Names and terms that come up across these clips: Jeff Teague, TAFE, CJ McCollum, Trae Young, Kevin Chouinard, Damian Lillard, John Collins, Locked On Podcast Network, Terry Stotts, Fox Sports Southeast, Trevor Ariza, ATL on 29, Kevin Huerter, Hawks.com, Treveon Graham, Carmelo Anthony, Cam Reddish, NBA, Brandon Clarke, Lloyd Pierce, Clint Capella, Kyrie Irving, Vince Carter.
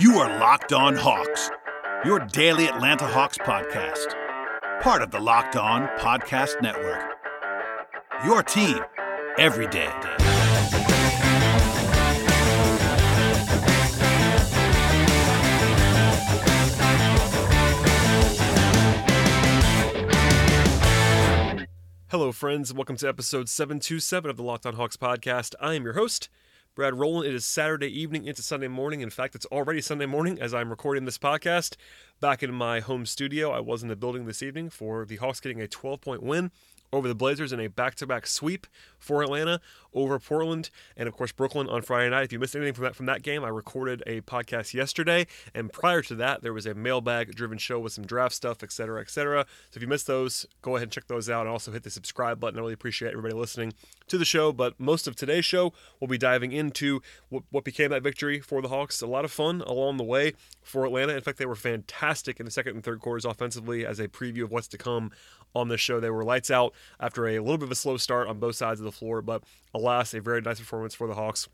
You are Locked On Hawks, your daily Atlanta Hawks podcast. Part of the Locked On Podcast Network. Your team every day. Hello, friends. Welcome to episode 727 of the Locked On Hawks podcast. I am your host, Brad Rowland. It is Saturday evening into Sunday morning. In fact, it's already Sunday morning as I'm recording this podcast back in my home studio. I was in the building this evening for the Hawks getting a 12-point win over the Blazers in a back-to-back sweep for Atlanta over Portland and, of course, Brooklyn on Friday night. If you missed anything from that game, I recorded a podcast yesterday, and prior to that, there was a mailbag-driven show with some draft stuff, etc., etc. So if you missed those, go ahead and check those out, and also hit the subscribe button. I really appreciate everybody listening to the show, but most of today's show, we'll be diving into what became that victory for the Hawks. A lot of fun along the way for Atlanta. In fact, they were fantastic in the second and third quarters offensively. As a preview of what's to come on this show, they were lights out after a little bit of a slow start on both sides of the floor, but alas, a very nice performance for the Hawks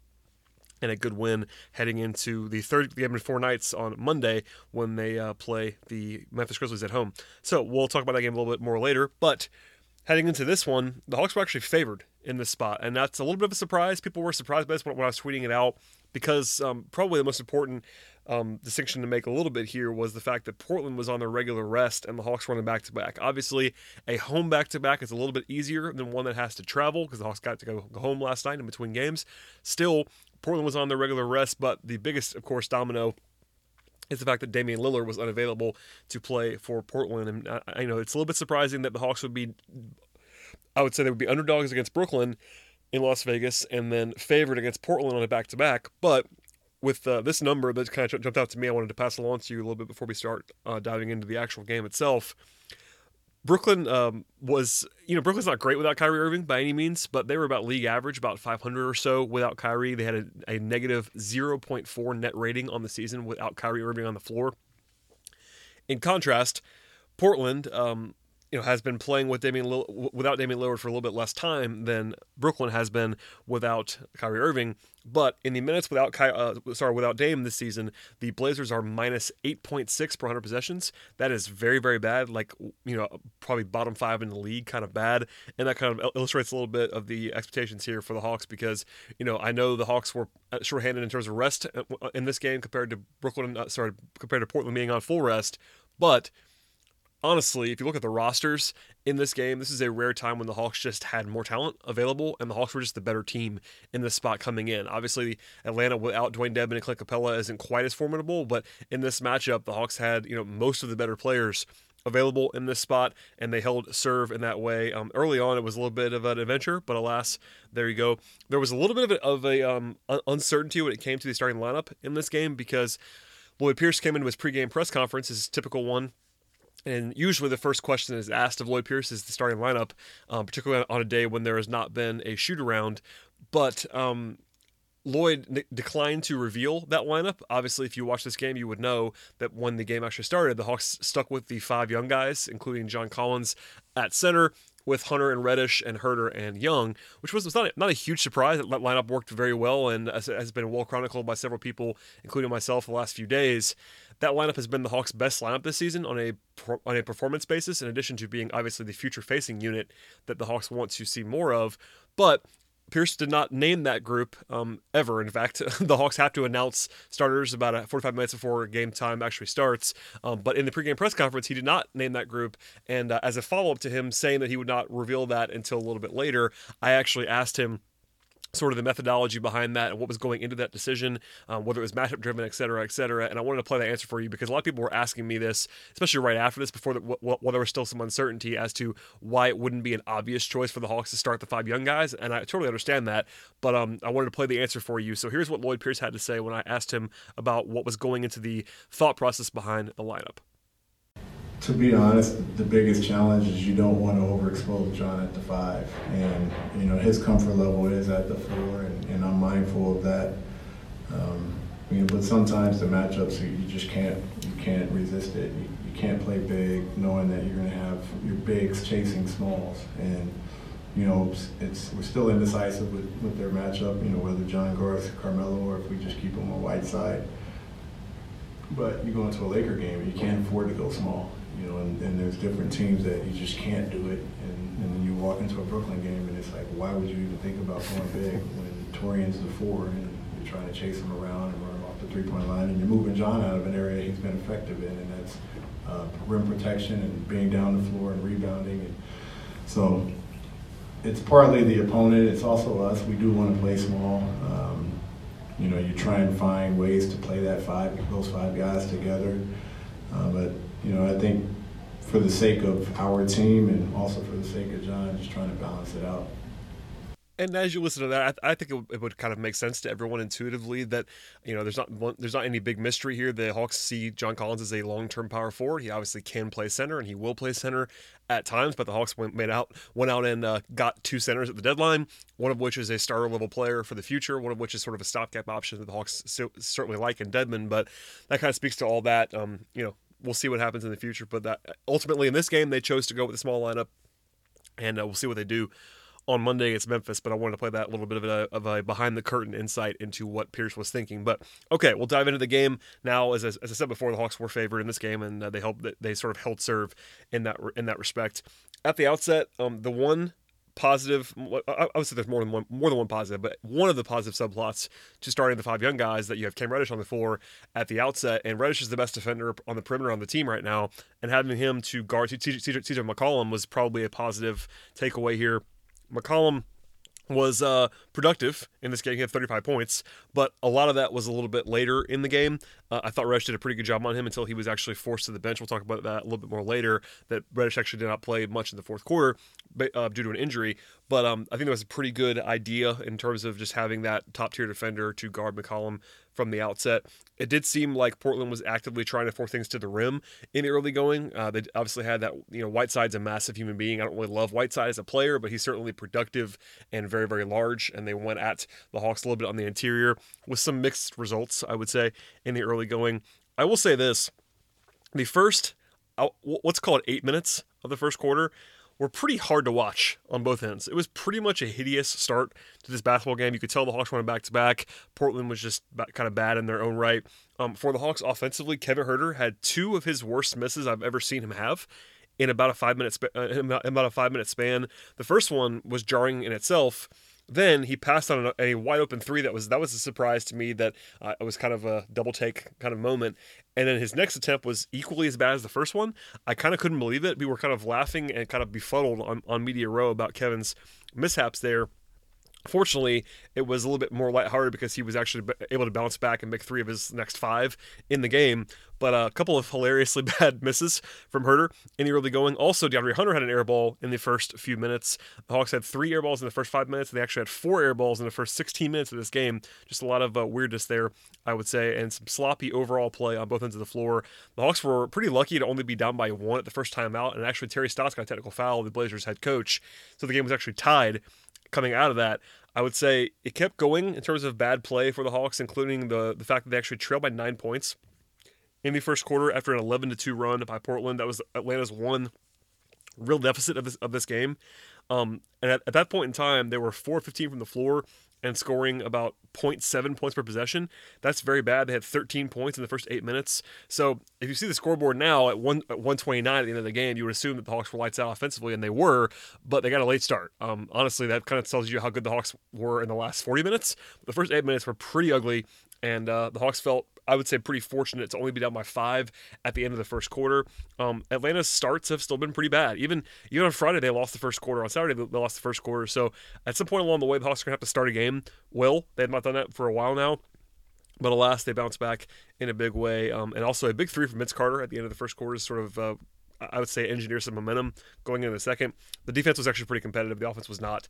and a good win heading into the third game in four nights on Monday when they play the Memphis Grizzlies at home. So we'll talk about that game a little bit more later, but heading into this one, the Hawks were actually favored in this spot, and that's a little bit of a surprise. People were surprised by this when I was tweeting it out because probably the most important distinction to make a little bit here was the fact that Portland was on their regular rest and the Hawks running back-to-back. Obviously, a home back-to-back is a little bit easier than one that has to travel because the Hawks got to go home last night in between games. Still, Portland was on their regular rest, but the biggest, of course, domino is the fact that Damian Lillard was unavailable to play for Portland. And I know it's a little bit surprising that the Hawks would be, I would say they would be underdogs against Brooklyn in Las Vegas and then favored against Portland on a back-to-back. But with this number that kind of jumped out to me, I wanted to pass along to you a little bit before we start diving into the actual game itself. Brooklyn Brooklyn's not great without Kyrie Irving by any means, but they were about league average, about 500 or so without Kyrie. They had a negative 0.4 net rating on the season without Kyrie Irving on the floor. In contrast, Portland has been playing with without Damian Lillard for a little bit less time than Brooklyn has been without Kyrie Irving. But in the minutes without Dame this season, the Blazers are minus 8.6 per 100 possessions. That is very, very bad. Probably bottom five in the league, kind of bad. And that kind of illustrates a little bit of the expectations here for the Hawks because, I know the Hawks were shorthanded in terms of rest in this game compared to Portland being on full rest. But honestly, if you look at the rosters in this game, this is a rare time when the Hawks just had more talent available, and the Hawks were just the better team in this spot coming in. Obviously, Atlanta without Dwayne Dedmon and Clint Capella isn't quite as formidable, but in this matchup, the Hawks had most of the better players available in this spot, and they held serve in that way. Early on, it was a little bit of an adventure, but alas, there you go. There was a little bit of uncertainty when it came to the starting lineup in this game because Lloyd Pierce came into his pregame press conference, his typical one. And usually the first question that is asked of Lloyd Pierce is the starting lineup, particularly on a day when there has not been a shoot-around. But Lloyd declined to reveal that lineup. Obviously, if you watch this game, you would know that when the game actually started, the Hawks stuck with the five young guys, including John Collins at center, with Hunter and Reddish and Huerter and Young, which was not a huge surprise. That lineup worked very well and has been well chronicled by several people, including myself, the last few days. That lineup has been the Hawks' best lineup this season on a performance basis, in addition to being obviously the future-facing unit that the Hawks want to see more of. But Pierce did not name that group ever. In fact, the Hawks have to announce starters about 45 minutes before game time actually starts. But in the pregame press conference, he did not name that group. And as a follow-up to him saying that he would not reveal that until a little bit later, I actually asked him sort of the methodology behind that and what was going into that decision, whether it was matchup-driven, et cetera, et cetera. And I wanted to play that answer for you because a lot of people were asking me this, especially right after this, while there was still some uncertainty as to why it wouldn't be an obvious choice for the Hawks to start the five young guys. And I totally understand that, but I wanted to play the answer for you. So here's what Lloyd Pierce had to say when I asked him about what was going into the thought process behind the lineup. To be honest, the biggest challenge is you don't want to overexpose John at the five. And, his comfort level is at the four, and I'm mindful of that. But sometimes the matchups, you just can't resist it. You can't play big knowing that you're going to have your bigs chasing smalls. And, we're still indecisive with their matchup, whether John guards Carmelo or if we just keep him on Whiteside. But you go into a Laker game, you can't afford to go small, you know, and there's different teams that you just can't do it. And then you walk into a Brooklyn game, and it's like, why would you even think about going big when Torian's the four and you're trying to chase him around and run him off the three-point line, and you're moving John out of an area he's been effective in, and that's rim protection and being down the floor and rebounding. And so it's partly the opponent. It's also us. We do want to play small. You know, you try and find ways to play that those five guys together. But, you know, I think for the sake of our team and also for the sake of John, just trying to balance it out. And as you listen to that, I think it would kind of make sense to everyone intuitively that, you know, there's not any big mystery here. The Hawks see John Collins as a long-term power forward. He obviously can play center, and he will play center at times. But the Hawks went out and got two centers at the deadline, one of which is a starter-level player for the future, one of which is sort of a stopgap option that the Hawks certainly like in Dedmon. But that kind of speaks to all that. You know, we'll see what happens in the future. But that ultimately in this game, they chose to go with a small lineup, and we'll see what they do on Monday against Memphis, but I wanted to play that little bit of a behind-the-curtain insight into what Pierce was thinking. But, okay, we'll dive into the game now. As I said before, the Hawks were favored in this game, and they sort of held serve in that respect. At the outset, the one positive, I would say there's more than one positive, but one of the positive subplots to starting the five young guys that you have Cam Reddish on the floor at the outset, and Reddish is the best defender on the perimeter on the team right now, and having him to guard CJ McCollum was probably a positive takeaway here. McCollum was productive in this game. He had 35 points, but a lot of that was a little bit later in the game. I thought Reddish did a pretty good job on him until he was actually forced to the bench. We'll talk about that a little bit more later, that Reddish actually did not play much in the fourth quarter due to an injury. But I think that was a pretty good idea in terms of just having that top-tier defender to guard McCollum from the outset. It did seem like Portland was actively trying to force things to the rim in the early going. They obviously had that, you know, Whiteside's a massive human being. I don't really love Whiteside as a player, but he's certainly productive and very, very large. And they went at the Hawks a little bit on the interior with some mixed results, I would say, in the early going. I will say this. The first, let's call it 8 minutes of the first quarter, were pretty hard to watch on both ends. It was pretty much a hideous start to this basketball game. You could tell the Hawks went back-to-back. Portland was just kind of bad in their own right. For the Hawks offensively, Kevin Huerter had two of his worst misses I've ever seen him have in about a 5 minute span. The first one was jarring in itself. Then he passed on a wide open three that was a surprise to me, that it was kind of a double take kind of moment. And then his next attempt was equally as bad as the first one. I kind of couldn't believe it. We were kind of laughing and kind of befuddled on Media Row about Kevin's mishaps there. Fortunately, it was a little bit more lighthearted because he was actually able to bounce back and make three of his next five in the game. But a couple of hilariously bad misses from Huerter in the early going. Also, De'Andre Hunter had an air ball in the first few minutes. The Hawks had 3 air balls in the first 5 minutes, and they actually had 4 air balls in the first 16 minutes of this game. Just a lot of weirdness there, I would say, and some sloppy overall play on both ends of the floor. The Hawks were pretty lucky to only be down by 1 at the first time out, and actually Terry Stotts got a technical foul, the Blazers head coach. So the game was actually tied coming out of that. I would say it kept going in terms of bad play for the Hawks, including the fact that they actually trailed by 9 points in the first quarter after an 11-2 run by Portland. That was Atlanta's one real deficit of this game. And at that point in time, they were 4-15 from the floor and scoring about 0.7 points per possession. That's very bad. They had 13 points in the first 8 minutes. So if you see the scoreboard now at 129 at the end of the game, you would assume that the Hawks were lights out offensively, and they were, but they got a late start. Honestly, that kind of tells you how good the Hawks were in the last 40 minutes. The first 8 minutes were pretty ugly, and the Hawks felt, I would say, pretty fortunate to only be down by 5 at the end of the first quarter. Atlanta's starts have still been pretty bad. Even on Friday, they lost the first quarter. On Saturday, they lost the first quarter. So at some point along the way, the Hawks are going to have to start a game. Well, they had not done that for a while now. But alas, they bounced back in a big way. And also a big three from Vince Carter at the end of the first quarter sort of, I would say, engineer some momentum going into the second. The defense was actually pretty competitive. The offense was not.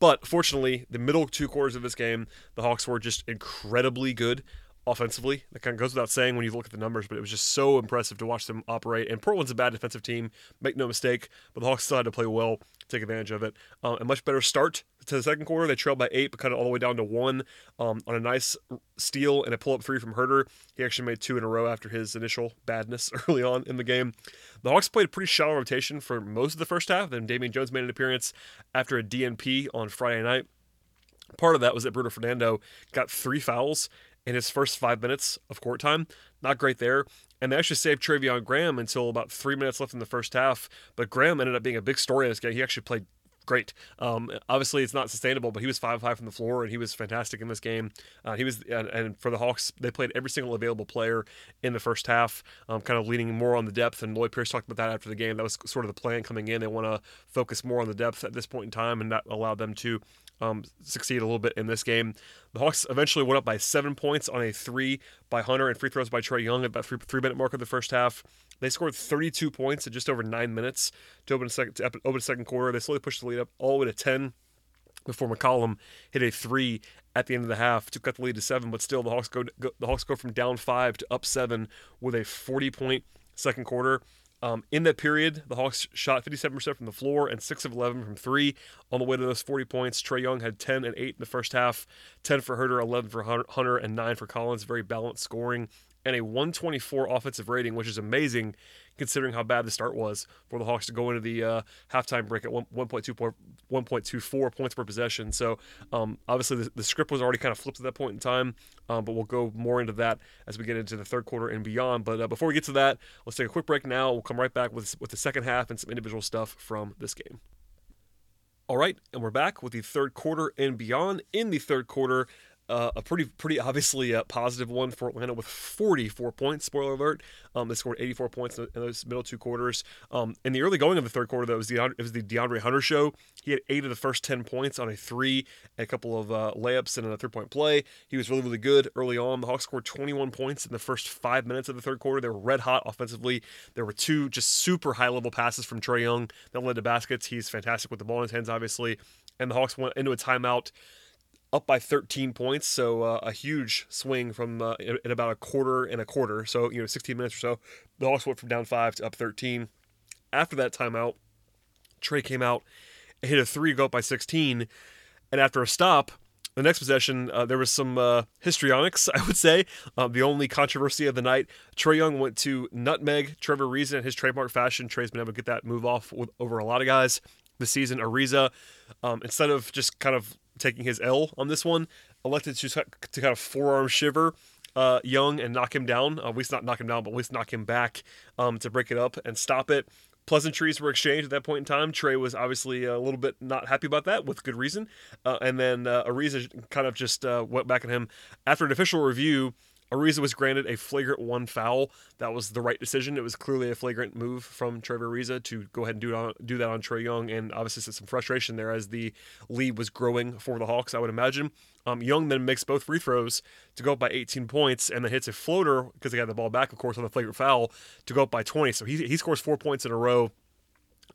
But fortunately, the middle two quarters of this game, the Hawks were just incredibly good offensively. That kind of goes without saying when you look at the numbers, but it was just so impressive to watch them operate. And Portland's a bad defensive team, make no mistake, but the Hawks still had to play well to take advantage of it. A much better start to the second quarter. They trailed by 8, but cut it all the way down to 1 on a nice steal and a pull-up three from Huerter. He actually made 2 in a row after his initial badness early on in the game. The Hawks played a pretty shallow rotation for most of the first half. Then Damian Jones made an appearance after a DNP on Friday night. Part of that was that Bruno Fernando got 3 fouls in his first 5 minutes of court time. Not great there. And they actually saved Treveon Graham until about 3 minutes left in the first half. But Graham ended up being a big story in this game. He actually played great. Obviously, it's not sustainable, but he was 5-5 from the floor, and he was fantastic in this game. And for the Hawks, they played every single available player in the first half, kind of leaning more on the depth. And Lloyd Pierce talked about that after the game. That was sort of the plan coming in. They want to focus more on the depth at this point in time, and that allowed them to succeed a little bit in this game. The Hawks eventually went up by 7 points on a three by Hunter and free throws by Trae Young at about three-minute mark of the first half. They scored 32 points in just over 9 minutes to open the second quarter. They slowly pushed the lead up all the way to 10 before McCollum hit a three at the end of the half to cut the lead to 7. But still, the Hawks go from down 5 to up 7 with a 40-point second quarter. In that period, the Hawks shot 57% from the floor and 6 of 11 from 3 on the way to those 40 points. Trae Young had 10 and 8 in the first half, 10 for Huerter, 11 for Hunter, and 9 for Collins. Very balanced scoring and a 124 offensive rating, which is amazing considering how bad the start was for the Hawks to go into the halftime break at 1.24 points per possession. So obviously the script was already kind of flipped at that point in time, but we'll go more into that as we get into the third quarter and beyond. But before we get to that, let's take a quick break now. We'll come right back with the second half and some individual stuff from this game. All right, and we're back with the third quarter and beyond. In the third quarter, a pretty obviously positive one for Atlanta with 44 points. Spoiler alert. They scored 84 points in those middle two quarters. In the early going of the third quarter, though, it was the De'Andre Hunter show. He had 8 of the first 10 points on a three, a couple of layups, and a three-point play. He was really, really good early on. The Hawks scored 21 points in the first 5 minutes of the third quarter. They were red hot offensively. There were two just super high-level passes from Trae Young that led to baskets. He's fantastic with the ball in his hands, obviously. And the Hawks went into a timeout up by 13 points, so a huge swing from in about a quarter. So, 16 minutes or so, the Hawks went from down 5 to up 13. After that timeout, Trae came out and hit a three, go up by 16. And after a stop, the next possession, there was some histrionics, I would say. The only controversy of the night, Trae Young went to nutmeg Trevor Ariza in his trademark fashion. Trae's been able to get that move off over a lot of guys this season. Ariza, instead of just kind of taking his L on this one, elected to kind of forearm shiver Young and knock him down. At least not knock him down, but at least knock him back to break it up and stop it. Pleasantries were exchanged at that point in time. Trae was obviously a little bit not happy about that, with good reason. And then Ariza kind of just went back at him. After an official review, Ariza was granted a flagrant one foul. That was the right decision. It was clearly a flagrant move from Trevor Ariza to go ahead and do that on Trae Young, and obviously some frustration there as the lead was growing for the Hawks, I would imagine. Young then makes both free throws to go up by 18 points, and then hits a floater, because they got the ball back, of course, on the flagrant foul, to go up by 20. So he scores 4 points in a row,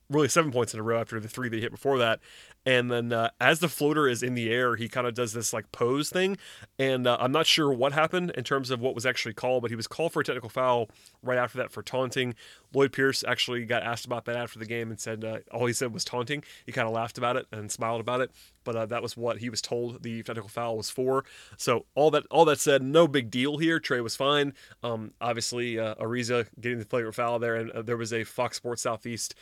really 7 points in a row after the three that he hit before that. And then as the floater is in the air, he kind of does this like pose thing. And I'm not sure what happened in terms of what was actually called, but he was called for a technical foul right after that for taunting. Lloyd Pierce actually got asked about that after the game and said all he said was taunting. He kind of laughed about it and smiled about it, but that was what he was told the technical foul was for. So all that said, no big deal here. Trae was fine. Obviously, Ariza getting the flagrant foul there, and there was a Fox Sports Southeast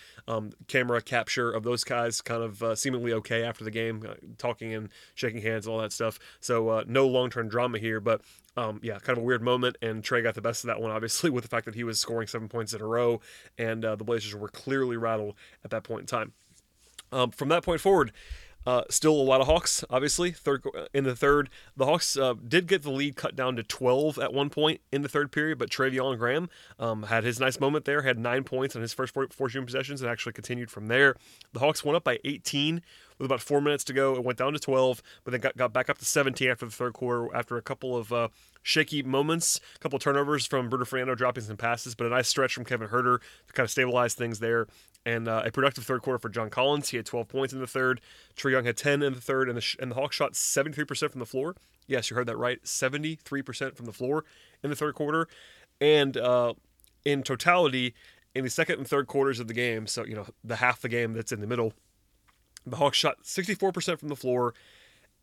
camera capture of those guys kind of seemingly okay after the game, talking and shaking hands and all that stuff. So no long-term drama here, but kind of a weird moment, and Trae got the best of that one, obviously, with the fact that he was scoring 7 points in a row, and the Blazers were clearly rattled at that point in time. From that point forward, still a lot of Hawks, obviously. In the third, the Hawks did get the lead cut down to 12 at one point in the third period, but Treveon Graham had his nice moment there, had 9 points on his first 14 possessions, and actually continued from there. The Hawks went up by 18 with about 4 minutes to go. It went down to 12, but then got back up to 17 after the third quarter, after a couple of shaky moments, a couple of turnovers from Bruno Fernando dropping some passes, but a nice stretch from Kevin Huerter to kind of stabilize things there. And a productive third quarter for John Collins. He had 12 points in the third. Trae Young had 10 in the third. And the Hawks shot 73% from the floor. Yes, you heard that right. 73% from the floor in the third quarter. And in totality, in the second and third quarters of the game, so, the half the game that's in the middle, the Hawks shot 64% from the floor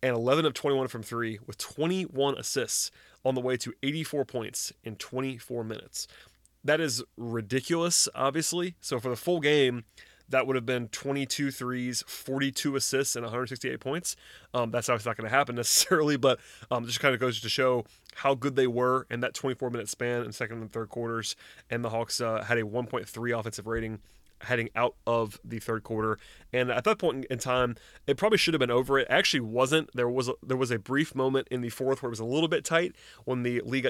and 11 of 21 from three, with 21 assists on the way to 84 points in 24 minutes. That is ridiculous, obviously. So for the full game, that would have been 22 threes, 42 assists, and 168 points. That's obviously not going to happen necessarily, but it just kind of goes to show how good they were in that 24-minute span in second and third quarters. And the Hawks had a 1.3 offensive rating heading out of the third quarter. And at that point in time, it probably should have been over. It actually wasn't. There was a brief moment in the fourth where it was a little bit tight when the league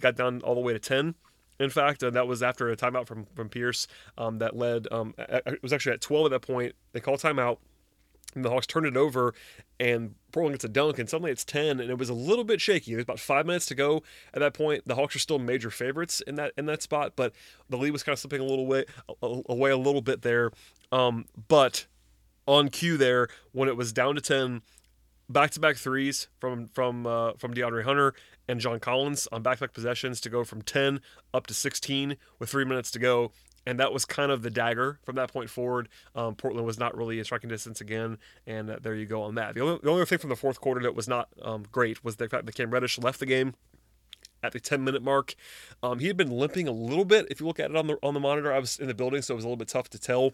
got down all the way to 10. In fact, that was after a timeout from Pierce that led. It was actually at 12 at that point. They call timeout, and the Hawks turned it over, and Portland gets a dunk, and suddenly it's 10, and it was a little bit shaky. There's about 5 minutes to go at that point. The Hawks are still major favorites in that spot, but the lead was kind of slipping a little way away a little bit there. But on cue there, when it was down to 10, back-to-back threes from De'Andre Hunter and John Collins on back-to-back possessions to go from 10 up to 16 with 3 minutes to go. And that was kind of the dagger from that point forward. Portland was not really in striking distance again, and there you go on that. The only other thing from the fourth quarter that was not great was the fact that Cam Reddish left the game at the 10-minute mark. He had been limping a little bit. If you look at it on the monitor, I was in the building, so it was a little bit tough to tell.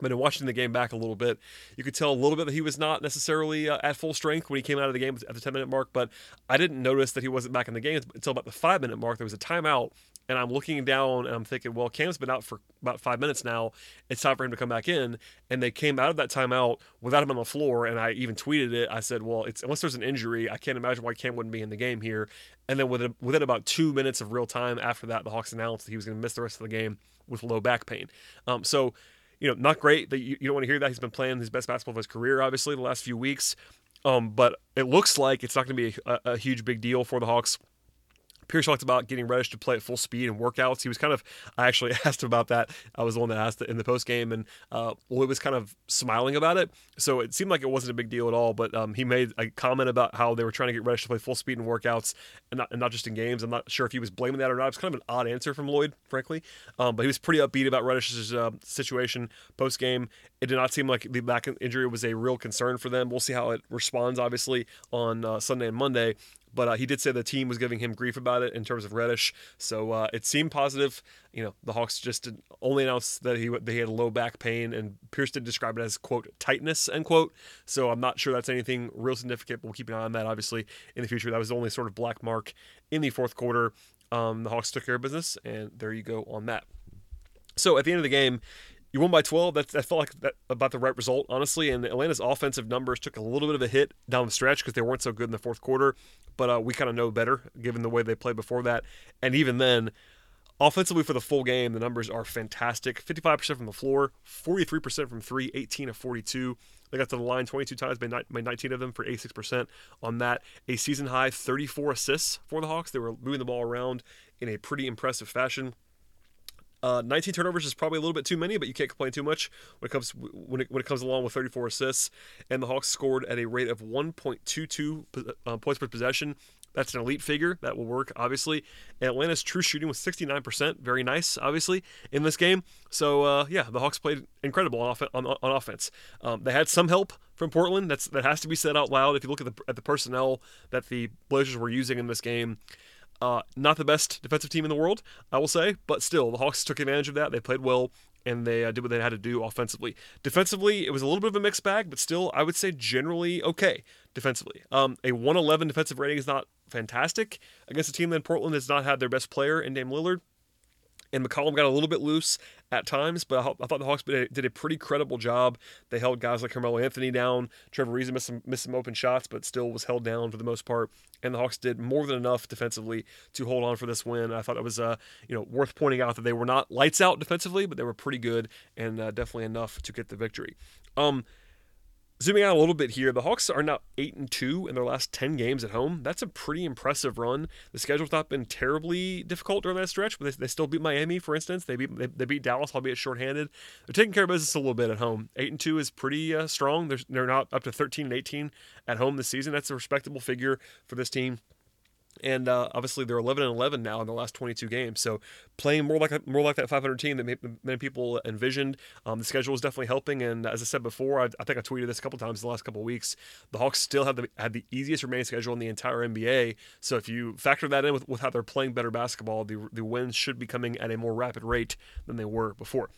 But in watching the game back a little bit, you could tell a little bit that he was not necessarily at full strength when he came out of the game at the 10-minute mark, but I didn't notice that he wasn't back in the game until about the 5-minute mark. There was a timeout, and I'm looking down, and I'm thinking, well, Cam's been out for about 5 minutes now. It's time for him to come back in. And they came out of that timeout without him on the floor, and I even tweeted it. I said, well, unless there's an injury, I can't imagine why Cam wouldn't be in the game here. And then within about 2 minutes of real time after that, the Hawks announced that he was going to miss the rest of the game with low back pain. You know, not great. That you don't want to hear that. He's been playing his best basketball of his career, obviously, the last few weeks. But it looks like it's not going to be a huge big deal for the Hawks. Pierce talked about getting Reddish to play at full speed and workouts. He was kind of, I actually asked him about that. I was the one that asked it in the post game, and Lloyd was kind of smiling about it. So it seemed like it wasn't a big deal at all, but he made a comment about how they were trying to get Reddish to play full speed and workouts and not just in games. I'm not sure if he was blaming that or not. It was kind of an odd answer from Lloyd, frankly. But he was pretty upbeat about Reddish's situation post game. It did not seem like the back injury was a real concern for them. We'll see how it responds, obviously, on Sunday and Monday. But he did say the team was giving him grief about it in terms of Reddish, so it seemed positive. You know, the Hawks just only announced that he had low back pain, and Pierce did describe it as, quote, tightness, end quote. So I'm not sure that's anything real significant, but we'll keep an eye on that, obviously, in the future. That was the only sort of black mark in the fourth quarter. The Hawks took care of business, and there you go on that. So at the end of the game, you won by 12. That felt like about the right result, honestly. And Atlanta's offensive numbers took a little bit of a hit down the stretch because they weren't so good in the fourth quarter. But we kind of know better given the way they played before that. And even then, offensively for the full game, the numbers are fantastic. 55% from the floor, 43% from three, 18 of 42. They got to the line 22 times, made 19 of them for 86% on that. A season-high 34 assists for the Hawks. They were moving the ball around in a pretty impressive fashion. 19 turnovers is probably a little bit too many, but you can't complain too much when it comes along with 34 assists. And the Hawks scored at a rate of 1.22 points per possession. That's an elite figure. That will work, obviously. And Atlanta's true shooting was 69%. Very nice, obviously, in this game. So, the Hawks played incredible on offense. They had some help from Portland. That has to be said out loud. If you look at the personnel that the Blazers were using in this game, not the best defensive team in the world, I will say, but still, the Hawks took advantage of that. They played well, and they did what they had to do offensively. Defensively, it was a little bit of a mixed bag, but still, I would say generally okay defensively. A 111 defensive rating is not fantastic against a team that in Portland has not had their best player in Dame Lillard. And McCollum got a little bit loose at times, but I thought the Hawks did a pretty credible job. They held guys like Carmelo Anthony down. Trevor Ariza missed some open shots, but still was held down for the most part. And the Hawks did more than enough defensively to hold on for this win. I thought it was worth pointing out that they were not lights out defensively, but they were pretty good and definitely enough to get the victory. Zooming out a little bit here, the Hawks are now 8-2 in their last 10 games at home. That's a pretty impressive run. The schedule's not been terribly difficult during that stretch, but they still beat Miami, for instance. They beat Dallas, albeit shorthanded. They're taking care of business a little bit at home. 8-2 is pretty strong. They're not up to 13-18 at home this season. That's a respectable figure for this team. And obviously, they're 11-11 now in the last 22 games. So playing more like that 500 team that many people envisioned. The schedule is definitely helping. And as I said before, I think I tweeted this a couple times in the last couple of weeks. The Hawks still had the easiest remaining schedule in the entire NBA. So if you factor that in with how they're playing better basketball, the wins should be coming at a more rapid rate than they were before.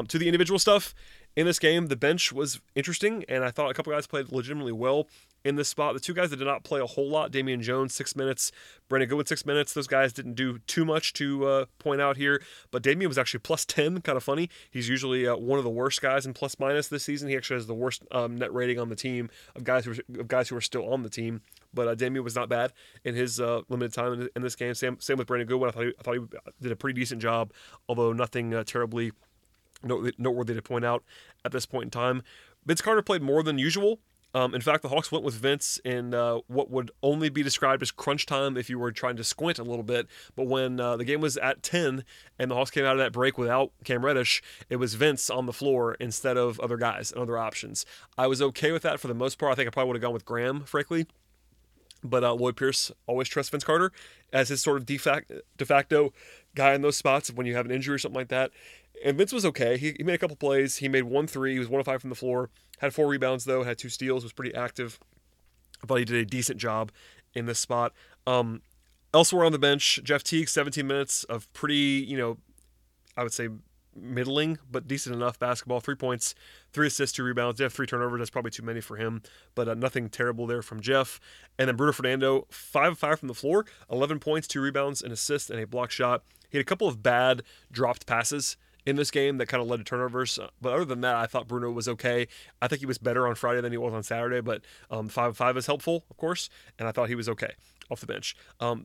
To the individual stuff, in this game, the bench was interesting, and I thought a couple guys played legitimately well in this spot. The two guys that did not play a whole lot, Damian Jones, 6 minutes, Brandon Goodwin, 6 minutes. Those guys didn't do too much to point out here, but Damian was actually plus 10, kind of funny. He's usually one of the worst guys in plus minus this season. He actually has the worst net rating on the team of guys who are still on the team, but Damian was not bad in his limited time in this game. Same with Brandon Goodwin. I thought he did a pretty decent job, although nothing terribly noteworthy to point out at this point in time. Vince Carter played more than usual. In fact, the Hawks went with Vince in what would only be described as crunch time if you were trying to squint a little bit. But when the game was at 10 and the Hawks came out of that break without Cam Reddish, it was Vince on the floor instead of other guys and other options. I was okay with that for the most part. I think I probably would have gone with Graham, frankly. But Lloyd Pierce always trusts Vince Carter as his sort of de facto guy in those spots when you have an injury or something like that. And Vince was okay. He made a couple plays. He made 1-3. He was 1-5 from the floor. Had 4 rebounds, though. Had 2 steals. Was pretty active. I thought he did a decent job in this spot. Elsewhere on the bench, Jeff Teague, 17 minutes of pretty, I would say middling, but decent enough basketball. 3 points, 3 assists, 2 rebounds. Jeff, 3 turnovers. That's probably too many for him, but nothing terrible there from Jeff. And then Bruno Fernando, 5-5 from the floor. 11 points, 2 rebounds, an assist, and a block shot. He had a couple of bad dropped passes in this game that kind of led to turnovers. But other than that, I thought Bruno was okay. I think he was better on Friday than he was on Saturday, but 5-5 is helpful, of course, and I thought he was okay off the bench.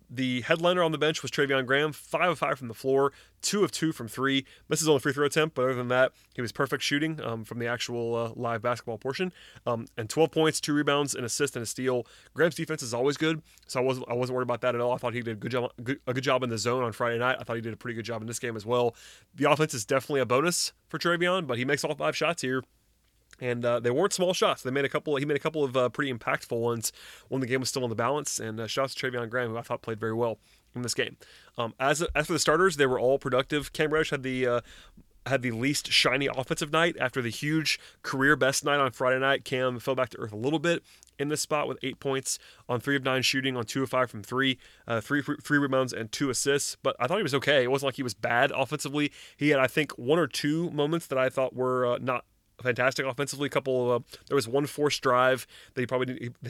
The headliner on the bench was Treveon Graham, 5-5 from the floor, 2-2 from 3. This is on the free throw attempt, but other than that, he was perfect shooting from the actual live basketball portion. And 12 points, 2 rebounds, an assist, and a steal. Graham's defense is always good, so I wasn't worried about that at all. I thought he did a good job in the zone on Friday night. I thought he did a pretty good job in this game as well. The offense is definitely a bonus for Treveon, but he makes all 5 shots here. And they weren't small shots. He made a couple of pretty impactful ones when the game was still on the balance. And shots to Treveon Graham, who I thought played very well in this game. As for the starters, they were all productive. Cam Reddish had the least shiny offensive night after the huge career best night on Friday night. Cam fell back to earth a little bit in this spot with 8 points on 3 of 9 shooting on 2 of 5 from 3, three rebounds and 2 assists. But I thought he was okay. It wasn't like he was bad offensively. He had, I think, 1 or 2 moments that I thought were not fantastic offensively. There was one forced drive that he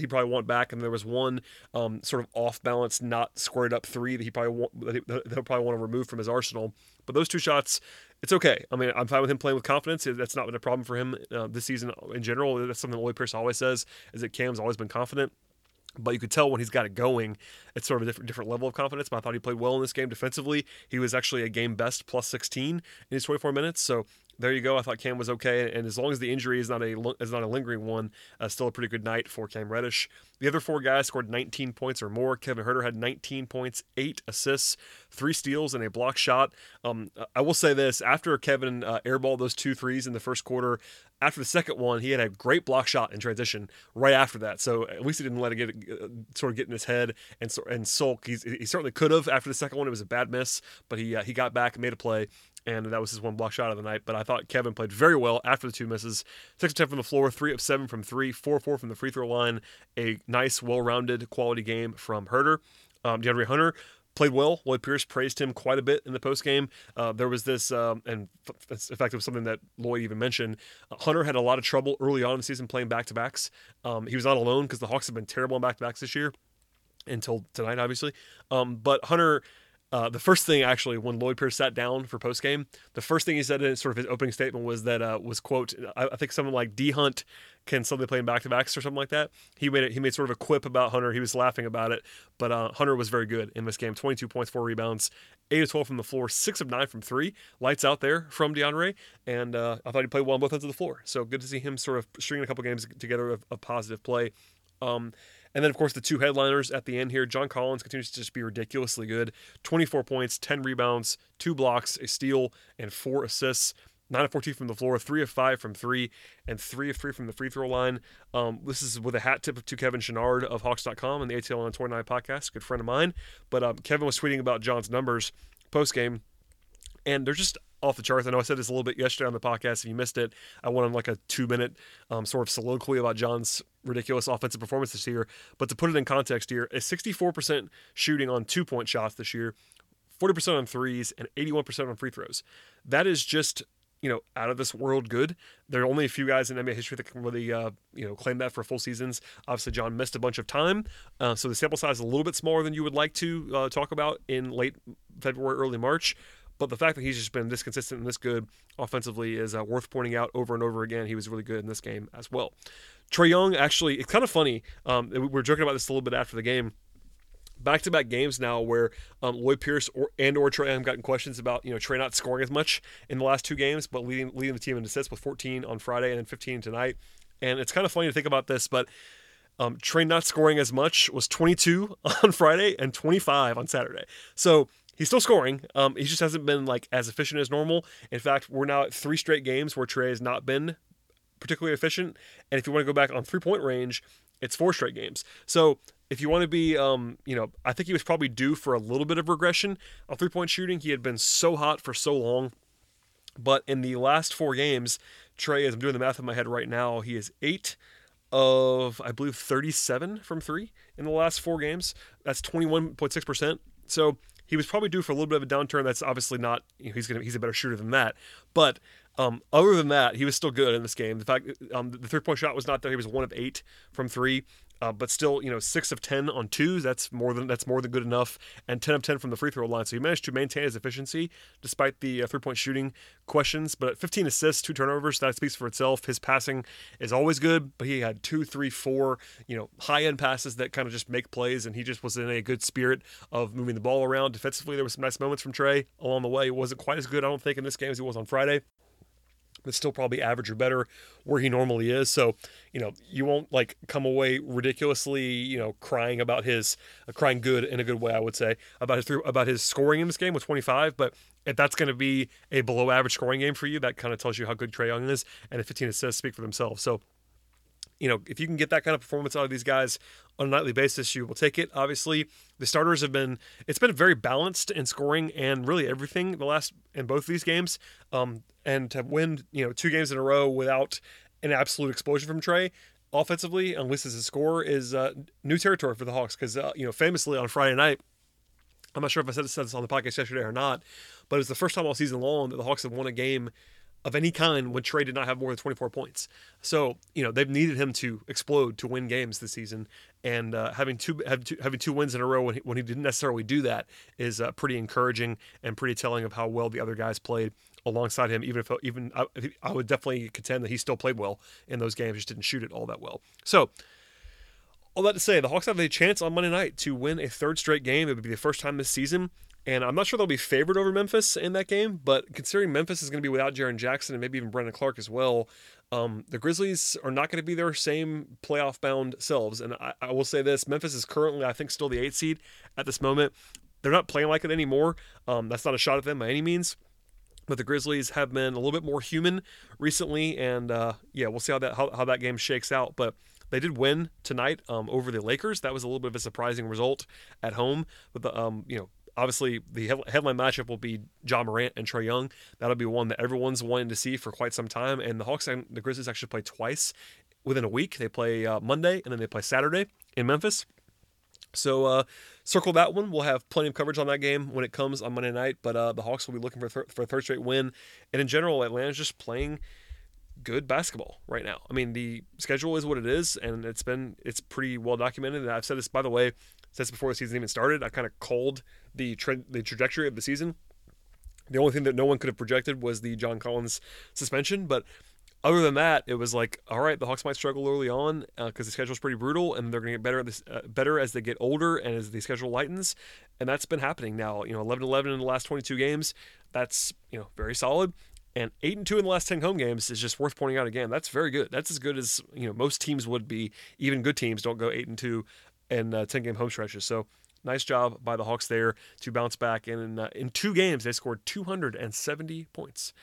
probably want back, and there was one sort of off balance, not squared up three that he'll probably want to remove from his arsenal. But those 2 shots, it's okay. I mean, I'm fine with him playing with confidence. That's not been a problem for him this season in general. That's something Lloyd Pierce always says, is that Cam's always been confident. But you could tell when he's got it going, it's sort of a different level of confidence. But I thought he played well in this game defensively. He was actually a game best plus 16 in his 24 minutes. So there you go. I thought Cam was okay, and as long as the injury is not a lingering one, still a pretty good night for Cam Reddish. The other 4 guys scored 19 points or more. Kevin Huerter had 19 points, 8 assists, 3 steals, and a block shot. I will say this: after Kevin airballed those 2 threes in the first quarter, after the second one, he had a great block shot in transition right after that. So at least he didn't let it get in his head and sulk. He certainly could have after the second one. It was a bad miss, but he got back and made a play. And that was his one block shot of the night. But I thought Kevin played very well after the 2 misses. 6 of 10 from the floor, 3 of 7 from 3, 4-4 from the free throw line. A nice, well-rounded, quality game from Huerter. De'Andre Hunter played well. Lloyd Pierce praised him quite a bit in the postgame. There was this, and in fact, it was something that Lloyd even mentioned. Hunter had a lot of trouble early on in the season playing back-to-backs. He was not alone because the Hawks have been terrible on back-to-backs this year, until tonight, obviously. But Hunter... the first thing, actually, when Lloyd Pierce sat down for postgame, the first thing he said in sort of his opening statement was that, quote, I think someone like D. Hunt can suddenly play in back-to-backs or something like that. He made sort of a quip about Hunter. He was laughing about it, but Hunter was very good in this game. 22 points, 4 rebounds, 8 of 12 from the floor, 6 of 9 from 3. Lights out there from De'Andre, and I thought he played well on both ends of the floor. So good to see him sort of stringing a couple games together of a positive play. And then, of course, the 2 headliners at the end here. John Collins continues to just be ridiculously good. 24 points, 10 rebounds, 2 blocks, a steal, and 4 assists. 9 of 14 from the floor, 3 of 5 from 3, and 3 of 3 from the free throw line. This is with a hat tip to Kevin Chouinard of Hawks.com and the ATL on 29 podcast, good friend of mine. But Kevin was tweeting about John's numbers post-game, and they're just off the charts. I know I said this a little bit yesterday on the podcast. If you missed it, I went on like a 2-minute sort of soliloquy about John's ridiculous offensive performance this year. But to put it in context here, a 64% shooting on 2-point shots this year, 40% on threes, and 81% on free throws. That is just out of this world good. There are only a few guys in NBA history that can really, claim that for full seasons. Obviously, John missed a bunch of time. So the sample size is a little bit smaller than you would like to talk about in late February, early March. But the fact that he's just been this consistent and this good offensively is worth pointing out over and over again. He was really good in this game as well. Trae Young, actually, it's kind of funny. We were joking about this a little bit after the game. Back-to-back games now where Lloyd Pierce or Trae have gotten questions about Trae not scoring as much in the last two games, but leading the team in assists with 14 on Friday and then 15 tonight. And it's kind of funny to think about this, but Trae not scoring as much was 22 on Friday and 25 on Saturday. So he's still scoring. He just hasn't been as efficient as normal. In fact, we're now at three straight games where Trae has not been particularly efficient. And if you want to go back on three-point range, it's four straight games. So if you want to be, I think he was probably due for a little bit of regression on three-point shooting. He had been so hot for so long. But in the last four games, Trae, as I'm doing the math in my head right now, he is 8 of, I believe, 37 from three in the last four games. That's 21.6%. So he was probably due for a little bit of a downturn. That's obviously not, he's a better shooter than that. But other than that, he was still good in this game. The fact the three-point shot was not there. He was 1 of 8 from three, but still, 6 of 10 on twos. That's more than good enough. And 10 of 10 from the free throw line. So he managed to maintain his efficiency despite the three-point shooting questions. But at 15 assists, 2 turnovers, that speaks for itself. His passing is always good, but he had 2, 3, 4, high-end passes that kind of just make plays. And he just was in a good spirit of moving the ball around defensively. There were some nice moments from Trae along the way. He wasn't quite as good, I don't think, in this game as he was on Friday. But still probably average or better where he normally is. So, you won't come away ridiculously, crying about his crying good in a good way, I would say, about his scoring in this game with 25. But if that's going to be a below average scoring game for you, that kind of tells you how good Trae Young is, and the 15 assists speak for themselves. So, if you can get that kind of performance out of these guys on a nightly basis, you will take it. Obviously, the starters it's been very balanced in scoring and really everything in both of these games. And to win, 2 games in a row without an absolute explosion from Trae offensively, at least as a scorer, is new territory for the Hawks. Because, famously on Friday night, I'm not sure if I said this on the podcast yesterday or not, but it was the first time all season long that the Hawks have won a game of any kind when Trae did not have more than 24 points. So, they've needed him to explode to win games this season, and having two wins in a row when he didn't necessarily do that is pretty encouraging and pretty telling of how well the other guys played alongside him. I would definitely contend that he still played well in those games, just didn't shoot it all that well. So, all that to say, the Hawks have a chance on Monday night to win a third straight game. It would be the first time this season. And I'm not sure they'll be favored over Memphis in that game, but considering Memphis is going to be without Jaren Jackson and maybe even Brandon Clarke as well, the Grizzlies are not going to be their same playoff-bound selves. And I will say this, Memphis is currently, I think, still the 8th seed at this moment. They're not playing like it anymore. That's not a shot at them by any means. But the Grizzlies have been a little bit more human recently, and we'll see how that game shakes out. But they did win tonight over the Lakers. That was a little bit of a surprising result at home. But obviously, the headline matchup will be John Morant and Trae Young. That'll be one that everyone's wanting to see for quite some time. And the Hawks and the Grizzlies actually play twice within a week. They play Monday, and then they play Saturday in Memphis. So circle that one. We'll have plenty of coverage on that game when it comes on Monday night. But the Hawks will be looking for a third straight win. And in general, Atlanta's just playing good basketball right now. I mean, the schedule is what it is, and it's pretty well documented. And I've said this, by the way, since before the season even started. I kind of called the trajectory of the season. The only thing that no one could have projected was the John Collins suspension, but other than that, it was all right, the Hawks might struggle early on because the schedule's pretty brutal, and they're going to get better as they get older and as the schedule lightens, and that's been happening now. 11-11 in the last 22 games, that's very solid. And 8-2 in the last 10 home games is just worth pointing out again. That's very good. That's as good as most teams would be. Even good teams don't go 8-2 and 10-game home stretches. So nice job by the Hawks there to bounce back. And in 2 games, they scored 270 points.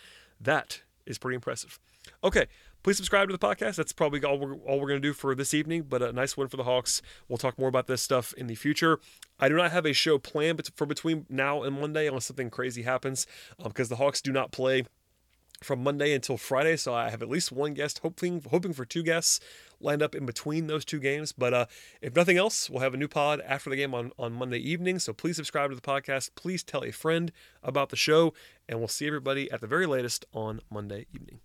That is pretty impressive. Okay, please subscribe to the podcast. That's probably all we're going to do for this evening, but a nice win for the Hawks. We'll talk more about this stuff in the future. I do not have a show planned for between now and Monday unless something crazy happens because the Hawks do not play from Monday until Friday, so I have at least one guest, hoping for two guests lined up in between those two games. But if nothing else, we'll have a new pod after the game on Monday evening, so please subscribe to the podcast. Please tell a friend about the show, and we'll see everybody at the very latest on Monday evening.